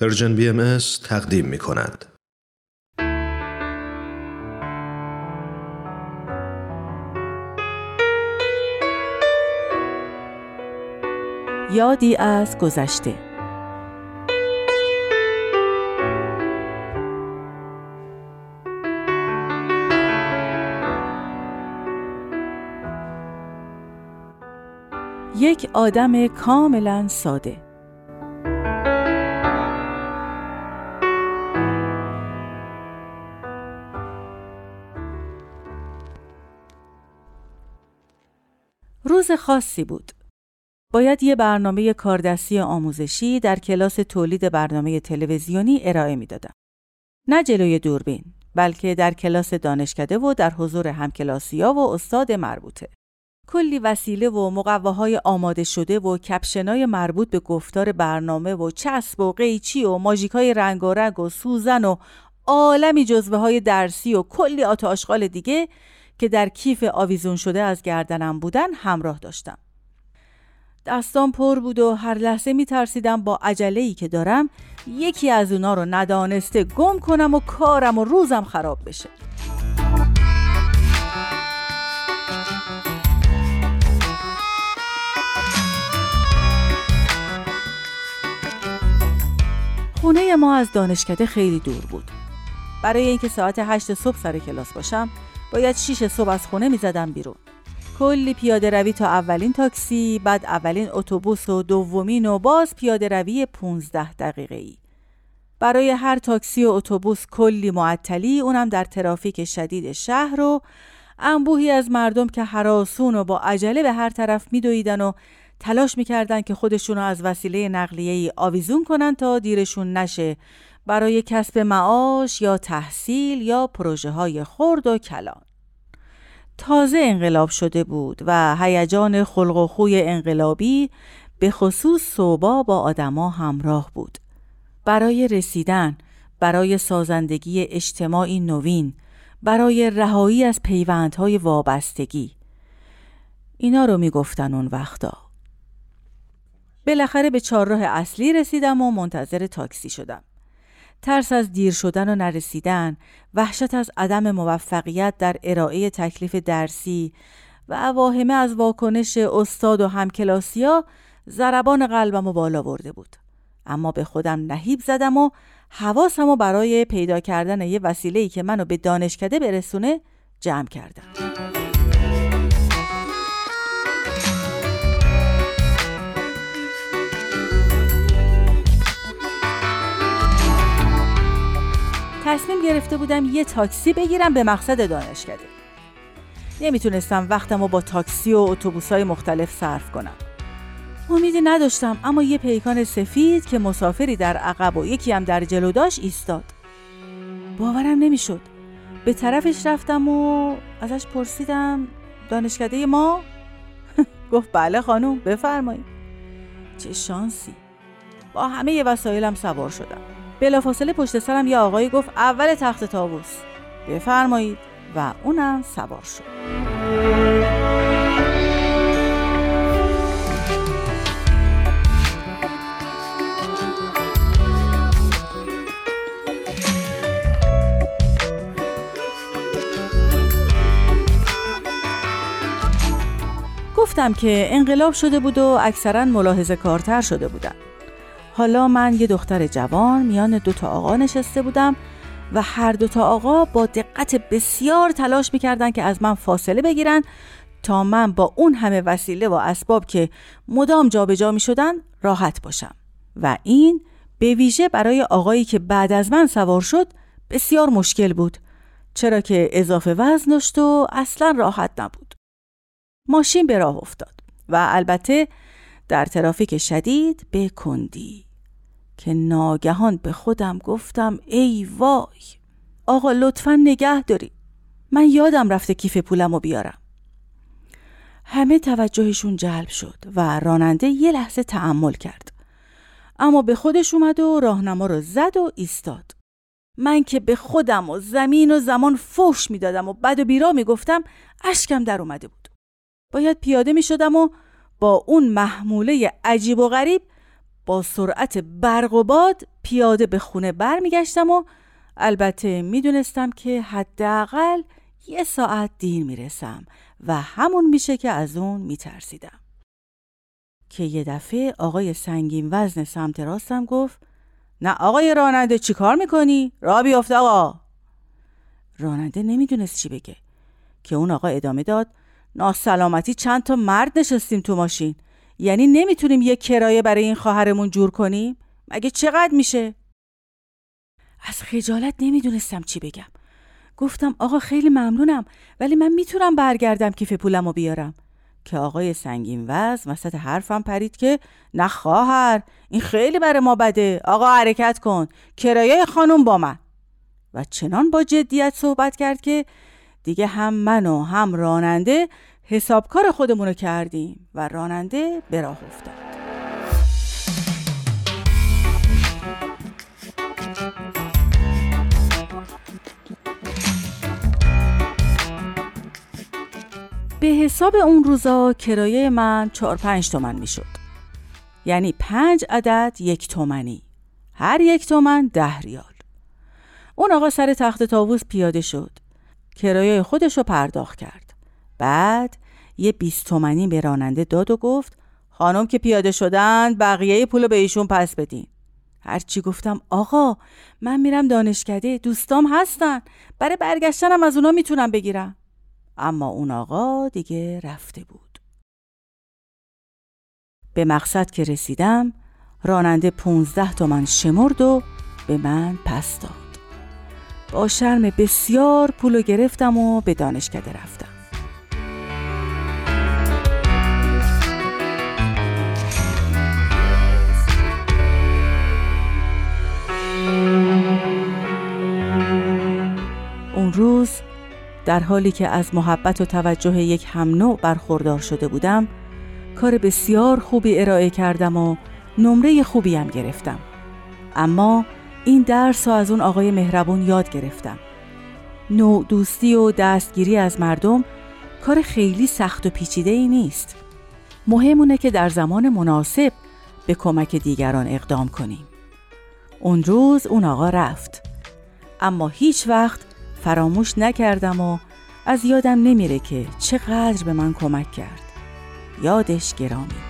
پرژن BMS تقدیم می کند. یادی از گذشته. یک آدم کاملا ساده. روز خاصی بود. باید یه برنامه کاردستی آموزشی در کلاس تولید برنامه تلویزیونی ارائه میدادم. نه جلوی دوربین، بلکه در کلاس دانشکده و در حضور همکلاسی‌ها و استاد مربوطه. کلی وسیله و مقواهای آماده شده و کپشنای مربوط به گفتار برنامه و چسب و قیچی و ماژیکای رنگارنگ و سوزن و عالمی جزوه‌های درسی و کلی آت آشغال دیگه که در کیف آویزون شده از گردنم بودن همراه داشتم. دستان پر بود و هر لحظه می ترسیدم با عجله‌ای که دارم یکی از اونا رو ندانسته گم کنم و کارم و روزم خراب بشه. خونه ما از دانشکده خیلی دور بود. برای اینکه ساعت 8 صبح سر کلاس باشم باید 6 صبح از خونه می زدم بیرون. کلی پیاده روی تا اولین تاکسی، بعد اولین اتوبوس و دومین و باز پیاده روی 15 دقیقه‌ای. برای هر تاکسی و اتوبوس کلی معطلی، اونم در ترافیک شدید شهر و انبوهی از مردم که هراسون و با عجله به هر طرف میدویدن و تلاش میکردن که خودشونو از وسیله نقلیه‌ای آویزون کنن تا دیرشون نشه برای کسب معاش یا تحصیل یا پروژه‌های خرد و کلان. تازه انقلاب شده بود و هیجان خلق و خوی انقلابی به خصوص صوبا با آدما همراه بود. برای رسیدن، برای سازندگی اجتماعی نوین، برای رهایی از پیوندهای وابستگی. اینا رو می گفتن اون وقتا. بالاخره به چهارراه اصلی رسیدم و منتظر تاکسی شدم. ترس از دیر شدن و نرسیدن، وحشت از عدم موفقیت در ارائه تکلیف درسی و واهمه از واکنش استاد و همکلاسی‌ها ضربان قلبم رو بالا برده بود. اما به خودم نهیب زدم و حواسم رو برای پیدا کردن یه وسیله‌ای که منو به دانشکده برسونه جمع کردم. تصمیم گرفته بودم یه تاکسی بگیرم به مقصد دانشکده. نمیتونستم وقتم رو با تاکسی و اتوبوس‌های مختلف صرف کنم. امیدی نداشتم، اما یه پیکان سفید که مسافری در عقب و یکی هم در جلو داشت ایستاد. باورم نمیشد. به طرفش رفتم و ازش پرسیدم دانشکده ما؟ گفت بله خانم بفرمایید. چه شانسی. با همه وسایلم سوار شدم. بلافاصله پشت سرم یه آقایی گفت اول تخت طاووس بفرمایید و اونم سوار شد. گفتم که انقلاب شده بود و اکثراً ملاحظه کارتر شده بودن. حالا من یه دختر جوان میان دوتا آقا نشسته بودم و هر دوتا آقا با دقت بسیار تلاش میکردن که از من فاصله بگیرن تا من با اون همه وسیله و اسباب که مدام جابجا میشدن راحت باشم. و این به ویژه برای آقایی که بعد از من سوار شد بسیار مشکل بود، چرا که اضافه وزن داشت و اصلا راحت نبود. ماشین به راه افتاد و البته در ترافیک شدید به کندی که ناگهان به خودم گفتم ای وای آقا لطفا نگه داری، من یادم رفته کیف پولمو بیارم. همه توجهشون جلب شد و راننده یه لحظه تأمل کرد، اما به خودش اومد و راهنما رو زد و ایستاد. من که به خودم و زمین و زمان فحش میدادم و بد و بیرا میگفتم اشکم در اومده بود. باید پیاده میشدم و با اون محموله عجیب و غریب با سرعت برق و باد پیاده به خونه برمیگشتم و البته میدونستم که حداقل 1 ساعت دیر میرسم و همون میشه که از اون میترسیدم. که یه دفعه آقای سنگین وزن سمت راستم گفت: نه آقای راننده، چی کار میکنی؟ راه بیافت آقا. راننده نمیدونست چی بگه که اون آقا ادامه داد: ناسلامتی چند تا مرد نشستیم تو ماشین، یعنی نمیتونیم یه کرایه برای این خواهرمون جور کنیم؟ مگه چقدر میشه؟ از خجالت نمیدونستم چی بگم. گفتم آقا خیلی ممنونم، ولی من میتونم برگردم کیف پولمو بیارم. که آقای سنگین وزن وسط حرفم پرید که نه خواهر، این خیلی برای ما بده، آقا حرکت کن، کرایه خانم با من. و چنان با جدیت صحبت کرد که دیگه هم من و هم راننده حسابکار خودمونو کردیم و راننده به راه افتاد. به حساب اون روزا کرایه من 4-5 تومن می شد. یعنی 5 عدد 1 تومنی. هر 1 تومن 10 ریال. اون آقا سر تخت طاووس پیاده شد. کرایه خودشو پرداخت کرد. بعد یه 20 تومنی به راننده داد و گفت: خانم که پیاده شدن بقیه پولو به ایشون پس بدین. هرچی گفتم آقا من میرم دانشکده، دوستام هستن، برای برگشتنم از اونا میتونم بگیرم. اما اون آقا دیگه رفته بود. به مقصد که رسیدم راننده 15 تومن شمرد و به من پس داد. با شرم بسیار پولو گرفتم و به دانشکده رفتم. اون روز در حالی که از محبت و توجه یک هم نوع برخوردار شده بودم، کار بسیار خوبی ارائه کردم و نمره خوبی هم گرفتم. اما این درس رو از اون آقای مهربون یاد گرفتم. نوع دوستی و دستگیری از مردم کار خیلی سخت و پیچیده‌ای نیست. مهمونه که در زمان مناسب به کمک دیگران اقدام کنیم. اون روز اون آقا رفت، اما هیچ وقت فراموش نکردم و از یادم نمیره که چقدر به من کمک کرد. یادش گرامی.